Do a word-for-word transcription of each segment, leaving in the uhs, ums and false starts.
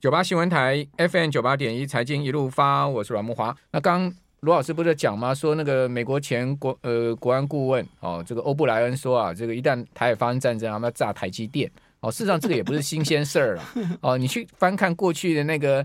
九八新闻台 F M 九八点一财经一路发，我是阮慕骅。那刚罗老师不是讲吗？说那个美国前国呃国安顾问哦，这个欧布莱恩说啊，这个一旦台海发生战争，他们要炸台积电哦。事实上这个也不是新鲜事儿了哦。你去翻看过去的那个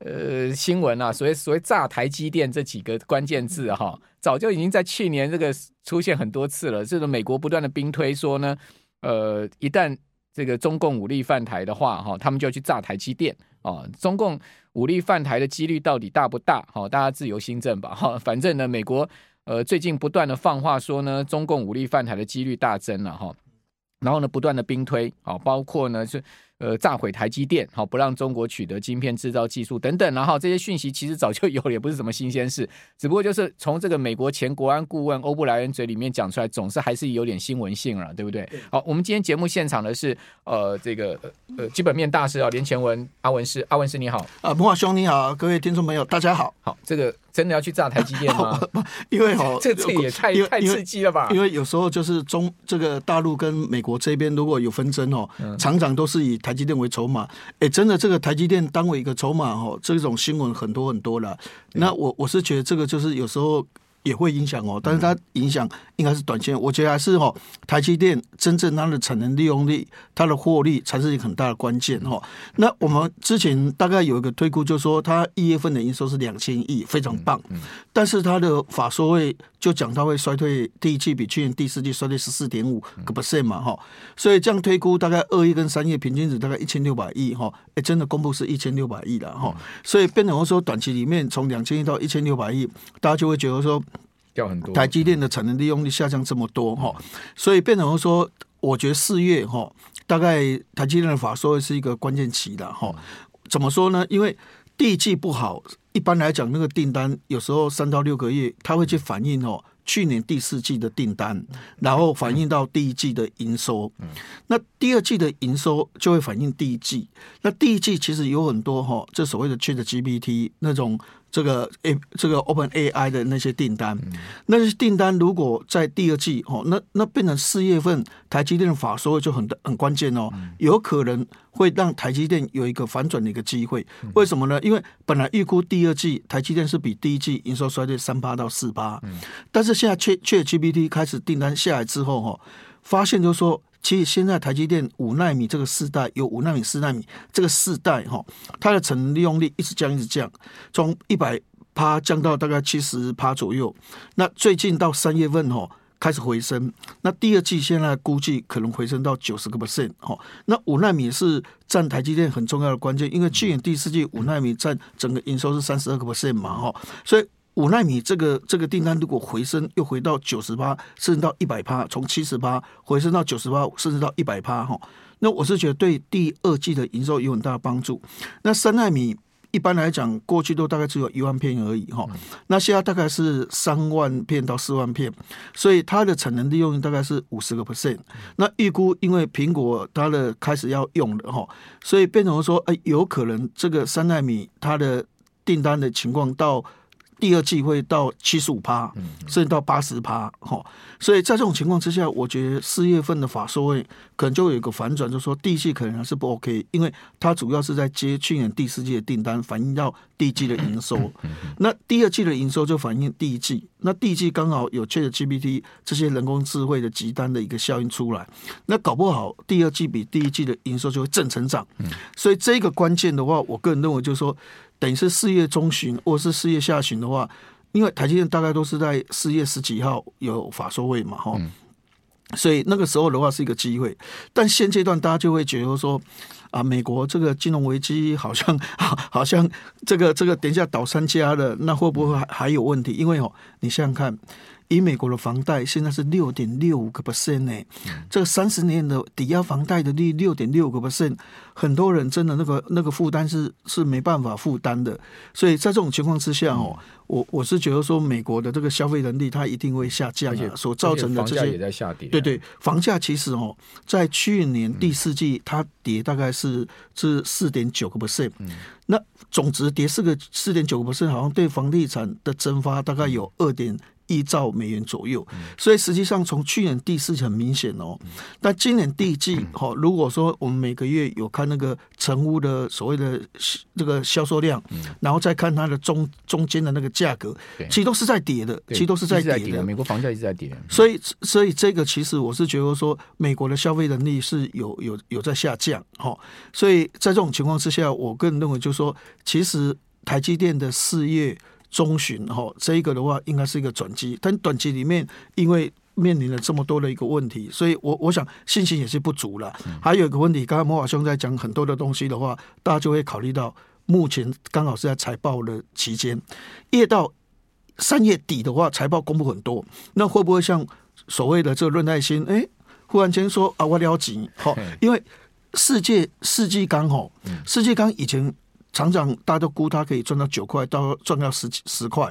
呃新闻啊，所谓所谓炸台积电这几个关键字哈、哦，早就已经在去年这个出现很多次了。这个美国不断的兵推说呢，呃，一旦这个中共武力犯台的话、哦、他们就去炸台积电、哦、中共武力犯台的几率到底大不大、哦、大家自由心证吧、哦、反正呢美国、呃、最近不断的放话说呢中共武力犯台的几率大增了、啊哦、然后呢不断的兵推、哦、包括呢是、呃、炸毁台积电、哦、不让中国取得晶片制造技术等等，然后这些讯息其实早就有了，也不是什么新鲜事，只不过就是从这个美国前国安顾问欧布莱恩嘴里面讲出来，总是还是有点新闻性了，对不对？好，我们今天节目现场的是呃这个呃基本面大师啊连前文阿文师，阿文师你好，呃慕骅兄你好，各位听众朋友大家好。好，这个真的要去炸台积电吗？因为哦，这这也太太刺激了吧？因为有时候就是中这个大陆跟美国这边如果有纷争哦，常常都是以台积电为筹码。哎，真的这个台积电当为一个筹码哦，这种新闻很多很多了。那我我是觉得这个就是有时候也会影响哦，但是它影响应该是短线，我觉得还是哦，台积电真正它的产能利用率、它的获利才是一个很大的关键哦。那我们之前大概有一个推估，就说它一月份的营收是两千亿，非常棒，嗯嗯、但是它的法说会就讲它会衰退，第一季比去年第四季衰退十四点五个 percent 嘛哈、哦，所以这样推估大概二月跟三月平均值大概一千六百亿哈，哎、哦，真的公布是一千六百亿了哈、哦，所以变成说短期里面从两千亿到一千六百亿，大家就会觉得说。掉很多，台积电的产能利用率下降这么多、嗯、所以变成说，我觉得四月大概台积电的法说是一个关键期的、嗯、怎么说呢？因为第一季不好，一般来讲那个订单有时候三到六个月，它会去反映哦去年第四季的订单，然后反映到第一季的营收、嗯、那第二季的营收就会反映第一季，那第一季其实有很多、哦、这所谓的 ChatGPT 那种这个这个 OpenAI 的那些订单、嗯、那些订单如果在第二季、哦、那, 那变成四月份台积电的法说就 很, 很关键哦，有可能会让台积电有一个反转的一个机会，为什么呢？因为本来预估第二季台积电是比第一季营收衰退 百分之三到百分之四、嗯、但是现在 ChatGPT 开始订单下来之后、哦、发现就是说其实现在台积电五奈米这个世代有五奈米四奈米这个世代、哦、它的产能利用率一直降一直降，从 百分之百 降到大概 百分之七十 左右，那最近到三月份、哦、开始回升，那第二季现在估计可能回升到 百分之九十、哦、那五奈米是占台积电很重要的关键，因为去年第四季五奈米占整个营收是 百分之三十二 嘛、哦、所以五奈米这个这个订单如果回升又回到 百分之九十 甚至到 百分之百， 从 百分之七十 回升到 百分之九十 甚至到 百分之一百， 那我是觉得对第二季的营收有很大的帮助。那三奈米一般来讲过去都大概只有一万片而已，那现在大概是三万片到四万片，所以它的产能利用率大概是 百分之五十， 那预估因为苹果它的开始要用了，所以变成说、欸、有可能这个三奈米它的订单的情况到第二季会到 百分之七十五 甚至到 百分之八十、哦、所以在这种情况之下，我觉得四月份的法说会可能就有一个反转，就是说第一季可能还是不 OK， 因为它主要是在接去年第四季的订单反映到第一季的营收，那第二季的营收就反映第一季，那第一季刚好有 ChatGPT 这些人工智慧的集单的一个效应出来，那搞不好第二季比第一季的营收就会正成长，所以这个关键的话我个人认为就是说等于是四月中旬或是四月下旬的话，因为台积电大概都是在四月十几号有法说会嘛、嗯、所以那个时候的话是一个机会，但现阶段大家就会觉得说啊，美国这个金融危机好像好像这个这个等一下倒三家了，那会不会 还, 还有问题？因为、哦、你想想看，以美国的房贷现在是 百分之六点六五、欸、这个三十年的抵押房贷的利率 百分之六点六五， 很多人真的那个那个负担是是没办法负担的，所以在这种情况之下、哦、我我是觉得说美国的这个消费能力它一定会下降、啊、所造成的这些房价也在下跌、啊、对对，房价其实、哦、在去年第四季它跌大概是是 百分之四点九、嗯、那总值跌 百分之四点九 好像对房地产的蒸发大概有 二点一兆美元左右，所以实际上从去年第四季很明显哦。那今年第一季、哦、如果说我们每个月有看那个成屋的所谓的这个销售量，然后再看它的中中间的那个价格，其实都是在跌的，其实都是在跌 的, 在跌的美国房价一直在跌，所以所以这个其实我是觉得说美国的消费能力是有有有在下降、哦、所以在这种情况之下，我个人认为就是说其实台积电的事业中旬、哦、这一个的话应该是一个转机，但短期里面因为面临了这么多的一个问题，所以 我, 我想信心也是不足了、嗯、还有一个问题，刚刚摩尔兄在讲很多的东西的话，大家就会考虑到目前刚好是在财报的期间，越到三月底的话财报公布很多，那会不会像所谓的这个润泰新哎，忽然间说啊我了解、哦、因为世界世纪钢、哦、世纪钢以前常常大家都估它可以赚到九块到赚到十十块，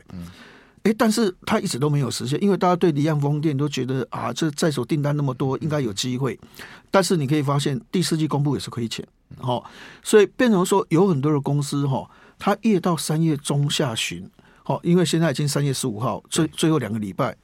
但是它一直都没有实现，因为大家对离岸风电都觉得啊，这在手订单那么多，应该有机会。但是你可以发现，第四季公布也是亏钱，哦，所以变成说有很多的公司哈、哦，它越到三月中下旬，哦，因为现在已经三月十五号，最最后两个礼拜。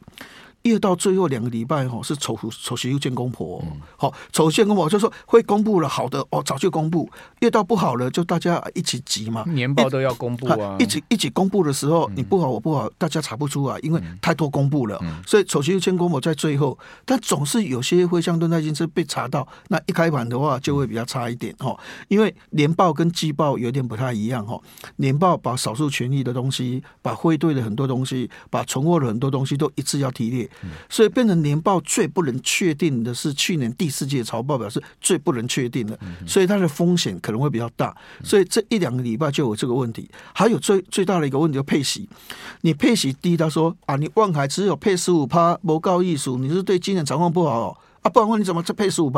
越到最后两个礼拜、哦、是丑丑媳妇见公婆，好、哦、丑见公婆就是说会公布了好的哦，早就公布；越到不好了，就大家一起急嘛，年报都要公布啊，一起一起公布的时候，你不好我不好，大家查不出来，因为太多公布了，嗯、所以丑媳妇见公婆在最后，但总是有些会像润泰新是被查到，那一开盘的话就会比较差一点、哦、因为年报跟季报有点不太一样、哦、年报把少数权益的东西，把汇兑的很多东西，把存货的很多东西都一次要提炼。所以变成年报最不能确定的是去年第四季的财报表是最不能确定的，所以它的风险可能会比较大，所以这一两个礼拜就有这个问题。还有 最, 最大的一个问题就是配息，你配息低，他说啊，你万海只有配 百分之十五 没够意思，你是对今年财报不好、哦啊、不然问你怎么配 百分之十五，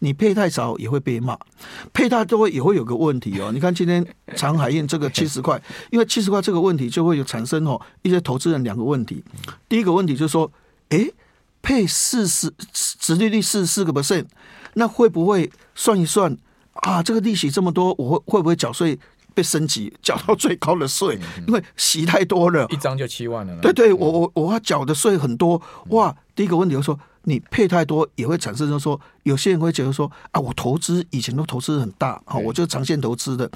你配太少也会被骂，配太多也会有个问题哦。你看今天长海运这个七十块，因为七十块这个问题就会有产生、哦、一些投资人两个问题，第一个问题就是说哎，配四十，殖利率四十四个 percent， 那会不会算一算啊？这个利息这么多，我会不会缴税被升级，缴到最高的税？因为息太多了，一张就七万了。对对，我我我要缴的税很多哇。第一个问题就是说，你配太多也会产生就是说，有些人会觉得说啊，我投资以前都投资很大、哦、我就长线投资的，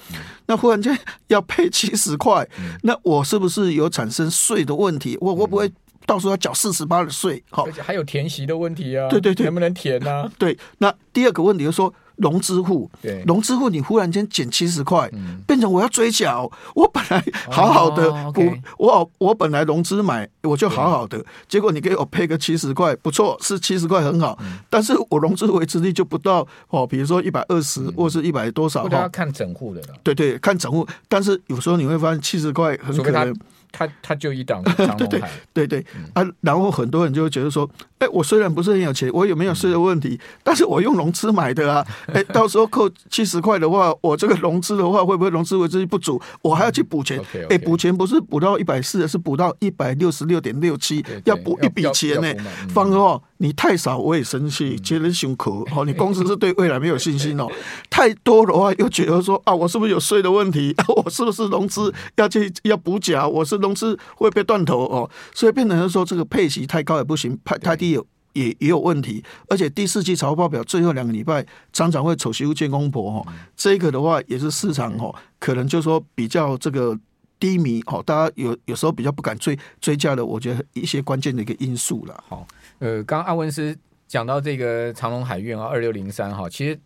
那忽然间要配七十块，那我是不是有产生税的问题？我会不会？到时候要缴四十八的税，而且还有填息的问题啊，对对对，能不能填啊？对，那第二个问题就是说融资户，融资户你忽然间减七十块，变成我要追缴，我本来好好的，哦、我我本来融资买我就好好的，结果你给我配个七十块，不错，是七十块很好、嗯，但是我融资维持率就不到哦，比如说一百二十或是一百多少，不要看整户的了，对对，看整户，但是有时候你会发现七十块很可能。他, 他就一档长龙海对对对、嗯啊、然后很多人就会觉得说哎，我虽然不是很有钱，我有没有税的问题、嗯、但是我用融资买的啊，哎，到时候扣七十块的话，我这个融资的话会不会融资维持不足，我还要去补钱、嗯、哎，补钱不是补到一百四，是补到一百六十六点六七，要补一笔钱呢、欸嗯。反而你太少我也生气，觉得辛苦，你公司是对未来没有信心哦。太多的话又觉得说啊，我是不是有税的问题？我是不是融资要去要补缴？我是融资会被断头哦，所以变成说这个配息太高也不行，太低也也也有问题，而且第四季财报表最后两个礼拜常常会丑媳妇见公婆哦，这个的话也是市场哦，可能就说比较这个。低迷、哦、大家 有, 有时候比较不敢追追加的，我觉得一些关键的一个因素了。好，呃，刚刚阿文师讲到这个长荣海运啊，二六零三哈，其实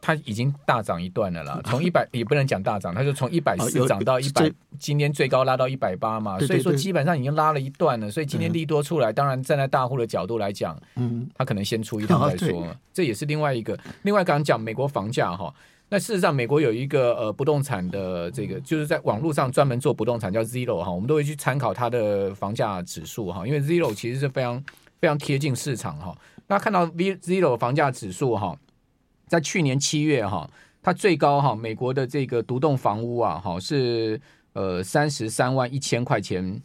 它已经大涨一段了啦，从一百也不能讲大涨，它就从一百四涨到一百，今天最高拉到一百八嘛，所以说基本上已经拉了一段了。所以今天利多出来，嗯、当然站在大户的角度来讲，嗯，它可能先出一趟再说，啊、这也是另外一个。另外刚刚讲美国房价哈。那事实上，美国有一个呃不动产的这个，就是在网络上专门做不动产叫 Zillow 哈，我们都会去参考它的房价指数哈，因为 Zillow 其实是非常非常贴近市场哈。那看到 Zillow 房价指数哈，在去年七月哈，它最高哈，美国的这个独栋房屋啊哈是呃三十三万一千块钱，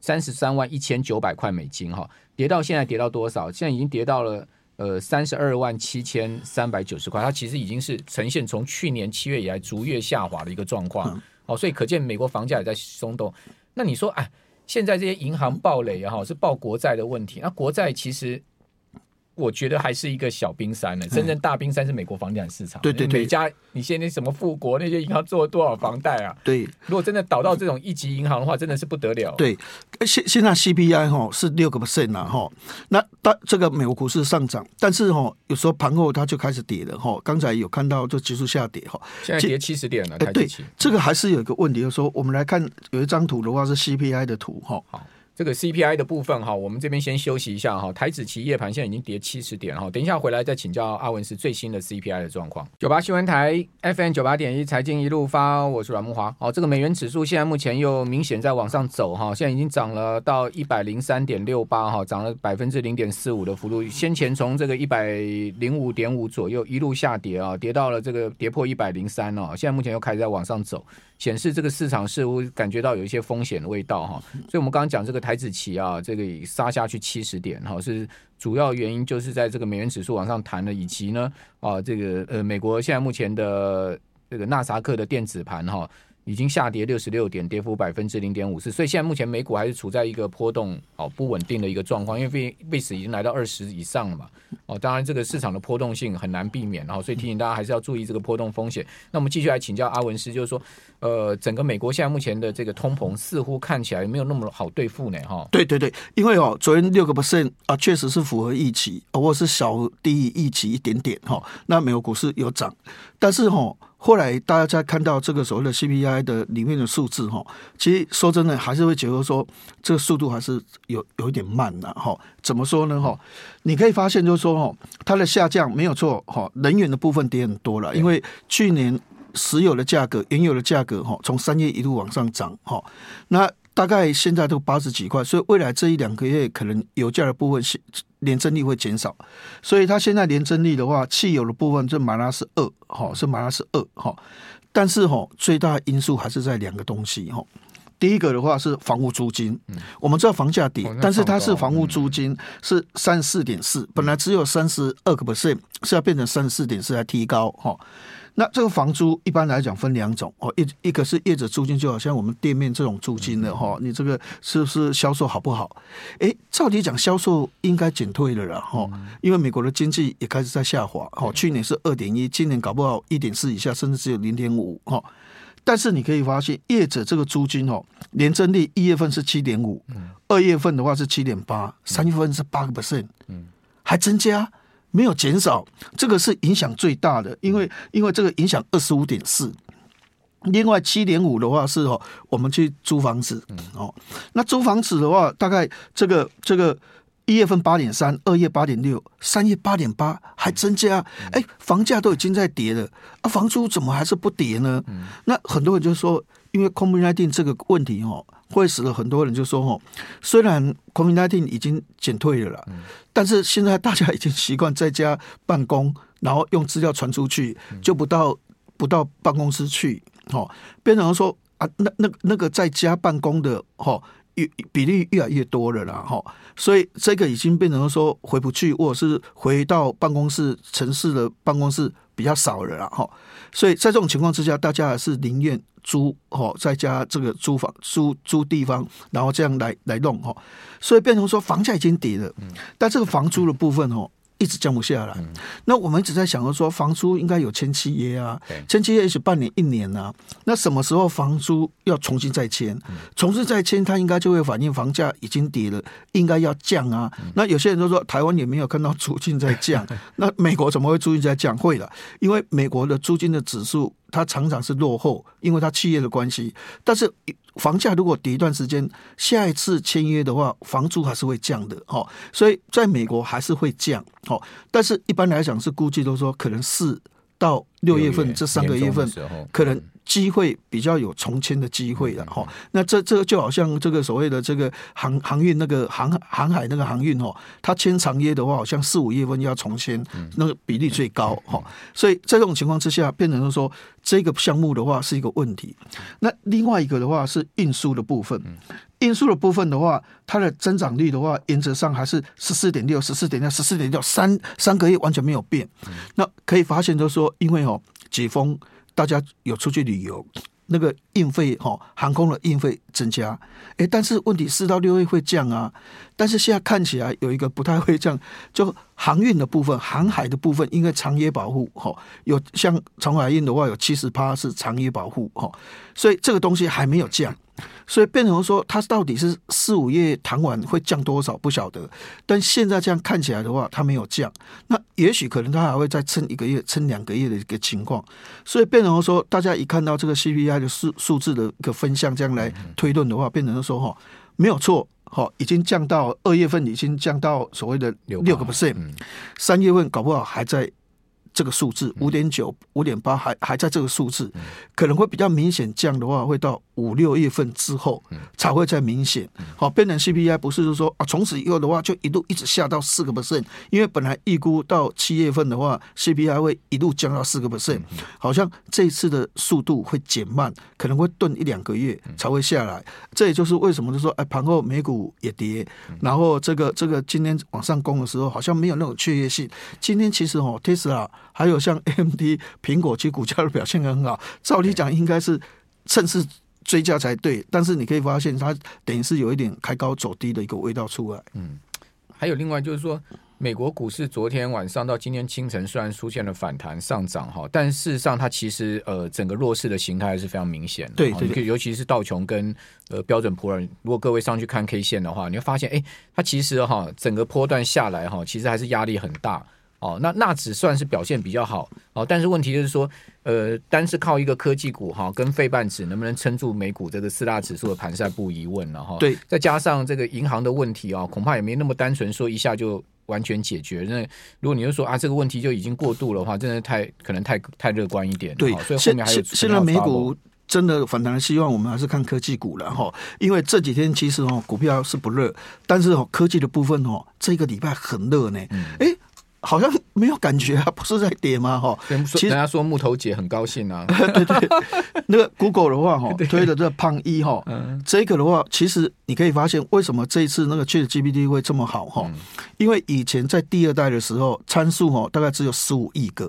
三十三万一千九百块美金哈，跌到现在跌到多少？现在已经跌到了。呃，三十二万七千三百九十块，它其实已经是呈现从去年七月以来逐月下滑的一个状况，哦，所以可见美国房价也在松动。那你说，哎，现在这些银行暴雷也好，是暴国债的问题。那国债其实我觉得还是一个小冰山呢，真正大冰山是美国房地产市场。对对对，每家你现在什么富国那些银行做多少房贷啊？对，如果真的倒到这种一级银行的话，真的是不得了。对，现现在 C P I 哈是六个 percent 啦哈，那这个美国股市上涨，但是哈有时候盘后它就开始跌了哈。刚才有看到就急速下跌哈，现在跌七十点了。哎，对，这个还是有一个问题，就是说我们来看有一张图的话是 C P I 的图哈。好。这个 C P I 的部分哈，我们这边先休息一下哈。台指期夜盘现在已经跌七十点哈，等一下回来再请教阿文是最新的 C P I 的状况。九八新闻台 F M 九八点一财经一路发，我是阮慕骅。哦，这个美元指数现在目前又明显在往上走哈，现在已经涨了到一百零三点六八哈，涨了百分之零点四五的幅度。先前从这个一百零五点五左右一路下跌啊，跌到了这个跌破一百零三哦，现在目前又开始在往上走，显示这个市场似乎感觉到有一些风险的味道哈。所以我们刚刚讲这个。台指期啊，这个杀下去七十点，哈，是主要原因就是在这个美元指数往上弹了，以及呢，啊，这个呃，美国现在目前的这个纳斯达克的电子盘哈、啊，已经下跌六十六点，跌幅百分之零点五四，所以现在目前美股还是处在一个波动哦、啊、不稳定的一个状况，因为 V I X 已经来到二十以上了嘛，哦、啊，当然这个市场的波动性很难避免，然、啊、所以提醒大家还是要注意这个波动风险。那我们继续来请教阿文师，就是说。呃，整个美国现在目前的这个通膨似乎看起来没有那么好对付呢，哈。对对对，因为哦，昨天六个 percent 啊，确实是符合预期，或是小低于预期一点点哈、哦。那美国股市有涨，但是哈、哦，后来大家在看到这个所谓的 C P I 的里面的数字哈、哦，其实说真的还是会觉得说这个速度还是有有一点慢了、啊、哈、哦。怎么说呢哈、哦？你可以发现就是说哈、哦，它的下降没有错哈、哦，能源的部分跌很多了，因为去年。石油的价格、原油的价格，哈，从三月一路往上涨，哈，那大概现在都八十几块，所以未来这一两个月可能油价的部分年增率会减少，所以它现在年增率的话，汽油的部分就马拉是二，哈，是马拉是二，哈，但是哈，最大因素还是在两个东西，哈。第一个的话是房屋租金，嗯、我们知道房价跌、哦，但是它是房屋租金是三十四点四，本来只有三十二个 percent， 是要变成三十四点四来提高哈。那这个房租一般来讲分两种哦，一一个是业者租金，就好像我们店面这种租金的哈、嗯，你这个是不是销售好不好？哎、欸，照理讲销售应该减退了啦哈、嗯，因为美国的经济也开始在下滑哈、嗯，去年是二点一，今年搞不好一点四以下，甚至只有零点五哈。但是你可以发现，业者这个租金哦，年增率一月份是七点五，二月份的话是七点八，三月份是八个 percent， 还增加，没有减少，这个是影响最大的，因为因为这个影响二十五点四。另外七点五的话是哦，我们去租房子哦，那租房子的话，大概这个这个。一月份八点三，二月八点六，三月八点八，还增加。哎、欸，房价都已经在跌了，啊，房租怎么还是不跌呢？嗯、那很多人就说，因为 COVID 十九 这个问题哦，会使得很多人就说哦，虽然 COVID 十九 已经减退了啦、嗯，但是现在大家已经习惯在家办公，然后用资料传出去，就不到不到办公室去，哦，变成说啊，那那那个在家办公的，哦。比例越来越多了啦，所以这个已经变成说回不去，或者是回到办公室城市的办公室比较少了啦，所以在这种情况之下，大家还是宁愿租在家这个租房 租, 租地方，然后这样来来弄，所以变成说房价已经跌了，但这个房租的部分哦。一直降不下来、嗯，那我们一直在想着说，房租应该有签契约啊，签契约也许半年一年啊，那什么时候房租要重新再签？嗯、重新再签，它应该就会反映房价已经跌了，应该要降啊。嗯、那有些人都说台湾也没有看到租金在降，那美国怎么会租金在降？会了，因为美国的租金的指数它常常是落后，因为它契约的关系，但是。房价如果跌一段时间，下一次签约的话，房租还是会降的、哦、所以在美国还是会降、哦、但是一般来讲是估计都说可能四到六月份这三个月份可能机会比较有重签的机会了、哦、那这这就好像这个所谓的这个航航运那个航航海那个航运哦，它签长约的话，好像四五月份要重签，那个比例最高、哦、所以在这种情况之下，变成说这个项目的话是一个问题。那另外一个的话是运输的部分，运输的部分的话，它的增长率的话，原则上还是十四点六、十四点六、十四点六，三三个月完全没有变。那可以发现就是说，因为哦，解封。大家有出去旅游，那个运费、哦、航空的运费增加，诶，但是问题四到六月会降啊，但是现在看起来有一个不太会降，就航运的部分，航海的部分，因为长约保护、哦、有像长海运的话有 百分之七十 是长约保护、哦、所以这个东西还没有降，所以变成说它到底是四五月谈完会降多少不晓得，但现在这样看起来的话它没有降，那也许可能它还会再撑一个月撑两个月的一个情况，所以变成说大家一看到这个 C P I 的数字的一个分项这样来推论的话，变成说、哦、没有错、哦、已经降到二月份已经降到所谓的 百分之六， 三月份搞不好还在这个数字 五点九 五点八 还, 还在这个数字，可能会比较明显降的话会到五六月份之后才会再明显、哦、变成 C P I 不是说、啊、从此以后的话就一路一直下到 百分之四， 因为本来预估到七月份的话 C P I 会一路降到 百分之四， 好像这一次的速度会减慢，可能会顿一两个月才会下来，这也就是为什么就说、哎、盘后美股也跌，然后这个这个今天往上攻的时候好像没有那种雀跃性，今天其实、哦、Tesla还有像 A M D 苹果，其实股价的表现很好，照理讲应该是趁势追加才对，但是你可以发现它等于是有一点开高走低的一个味道出来。嗯，还有另外就是说美国股市昨天晚上到今天清晨虽然出现了反弹上涨，但事实上它其实、呃、整个弱势的形态是非常明显的，对对对，尤其是道琼跟、呃、标准普尔，如果各位上去看 K 线的话你会发现、欸、它其实、哦、整个波段下来、哦、其实还是压力很大哦，那纳指算是表现比较好、哦、但是问题就是说，呃，单是靠一个科技股、哦、跟费半指能不能撑住美股这个四大指数的盘势不疑问了、哦、对，再加上这个银行的问题、哦、恐怕也没那么单纯说一下就完全解决，那如果你就说啊这个问题就已经过度的话，真的太可能太太乐观一点，对、哦，所以后面还有现在美股真的反弹的希望我们还是看科技股了哈，因为这几天其实、哦、股票是不热，但是、哦、科技的部分、哦、这个礼拜很热呢，哎、嗯。好像没有感觉啊，不是在跌吗？哈，人家说木头姐很高兴啊。对对，那个 Google 的话哈，推的这胖一哈，这个的话，其实你可以发现为什么这一次那个 ChatGPT 会这么好哈、嗯，因为以前在第二代的时候参数哈大概只有十五亿个，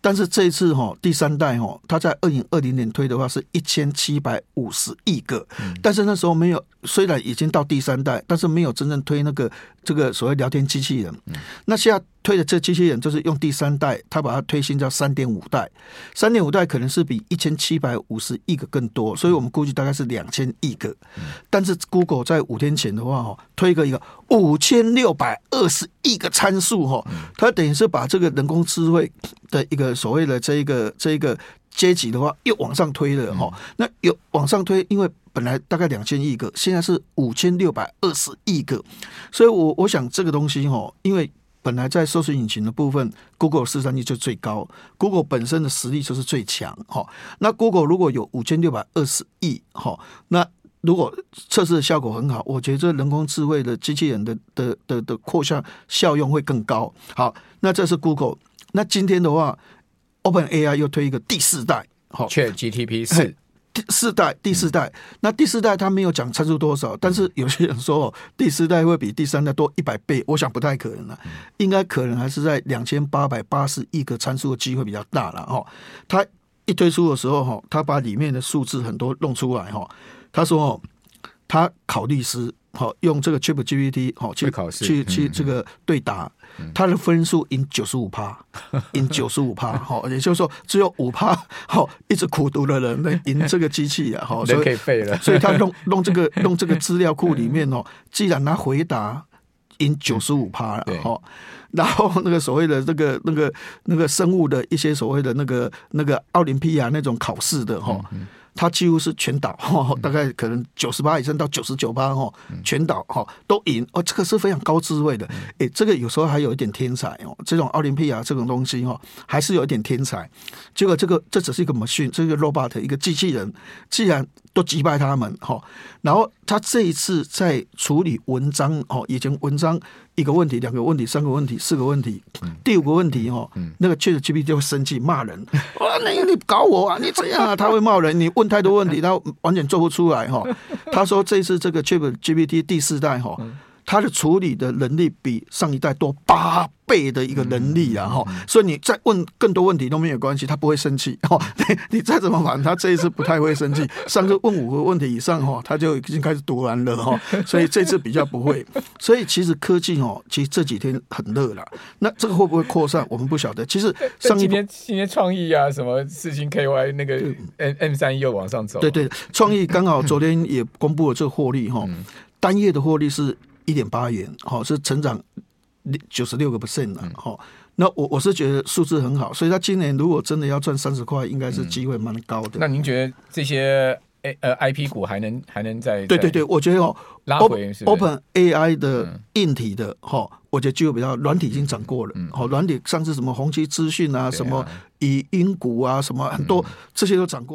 但是这一次哈第三代哈，它在二零二零年推的话是一千七百五十亿个、嗯，但是那时候没有，虽然已经到第三代，但是没有真正推那个这个所谓聊天机器人，嗯、那现在。推的这机器人就是用第三代，他把它推新叫 三点五代， 三点五 代可能是比一千七百五十亿个更多，所以我们估计大概是两千亿个、嗯、但是 Google 在五天前的话、哦、推个一个五千六百二十亿个参数、哦、它等于是把这个人工智慧的一个所谓的这一个这一个阶级的话又往上推了、哦嗯、那有往上推，因为本来大概两千亿个现在是五千六百二十亿个，所以 我, 我想这个东西、哦、因为本来在搜索引擎的部分 Google 四三一就最高， Google 本身的实力就是最强、哦、那 Google 如果有五千六百二十亿、哦、那如果测试的效果很好，我觉得这人工智慧的机器人的的的的扩散效用会更高。好，那这是 Google。 那今天的话 OpenAI 又推一个第四代、哦、ChatGPT 四第四代第四代、嗯、那第四代他没有讲参数多少，但是有些人说、哦、第四代会比第三代多一百倍，我想不太可能了、啊，应该可能还是在两千八百八十亿个参数的机会比较大了、哦、他一推出的时候、哦、他把里面的数字很多弄出来、哦、他说、哦、他考律师、哦、用这个 ChatGPT、哦、去, 去, 去这个对答、嗯他的分数赢 百分之九十五 赢 百分之九十五 也就是说只有 百分之五 一直苦读的人赢这个机器、啊、所以人可以废了，所以他 弄, 弄这个弄这个资料库里面既然他回答赢 百分之九十五 了，然后那个所谓的这个那个那个生物的一些所谓的那个那个奥林匹亚那种考试的他几乎是全倒、哦、大概可能 百分之九十八 以上到 百分之九十九、哦、全倒、哦、都赢、哦、这个是非常高智慧的，诶这个有时候还有一点天才、哦、这种奥林匹亚这种东西、哦、还是有一点天才，结果这个这只是一个 machine 这个 robot 一个机器人既然都击败他们、哦、然后他这一次在处理文章、哦、以前文章一个问题两个问题三个问题四个问题、嗯、第五个问题、哦嗯、那个 ChatGPT 就会生气骂人、嗯哦、你, 你搞我啊你这样啊他会骂人，你问太多问题他完全做不出来、哦、他说这次这个 ChatGPT 第四代、哦、它的处理的能力比上一代多八倍的一个能力啊！哈、嗯，所以你再问更多问题都没有关系，它不会生气哦。你你再怎么玩，它这一次不太会生气。上次问五个问题以上哈，它就已经开始读完了哈，所以这次比较不会。所以其实科技哦，其实这几天很热了。那这个会不会扩散，我们不晓得。其实上今天今天创意啊，什么世芯 K Y 那个 M 三 又往上走，对 对, 對，创意刚好昨天也公布了这个获利哈，单月的获利是。一点八元，好、哦、是成长九十六个 percent 了，好、哦，那我我是觉得数字很好，所以他今年如果真的要赚三十块，应该是机会蛮高的、嗯。那您觉得这些呃 I P 股还能还能再？对对对，我觉得哦，拉回 OpenAI 的硬体的哈、哦，我觉得就比较软体已经涨过了，好、嗯，软、哦、体上次什么宏碁资讯啊，什么以音股啊，什么很多、嗯、这些都涨过。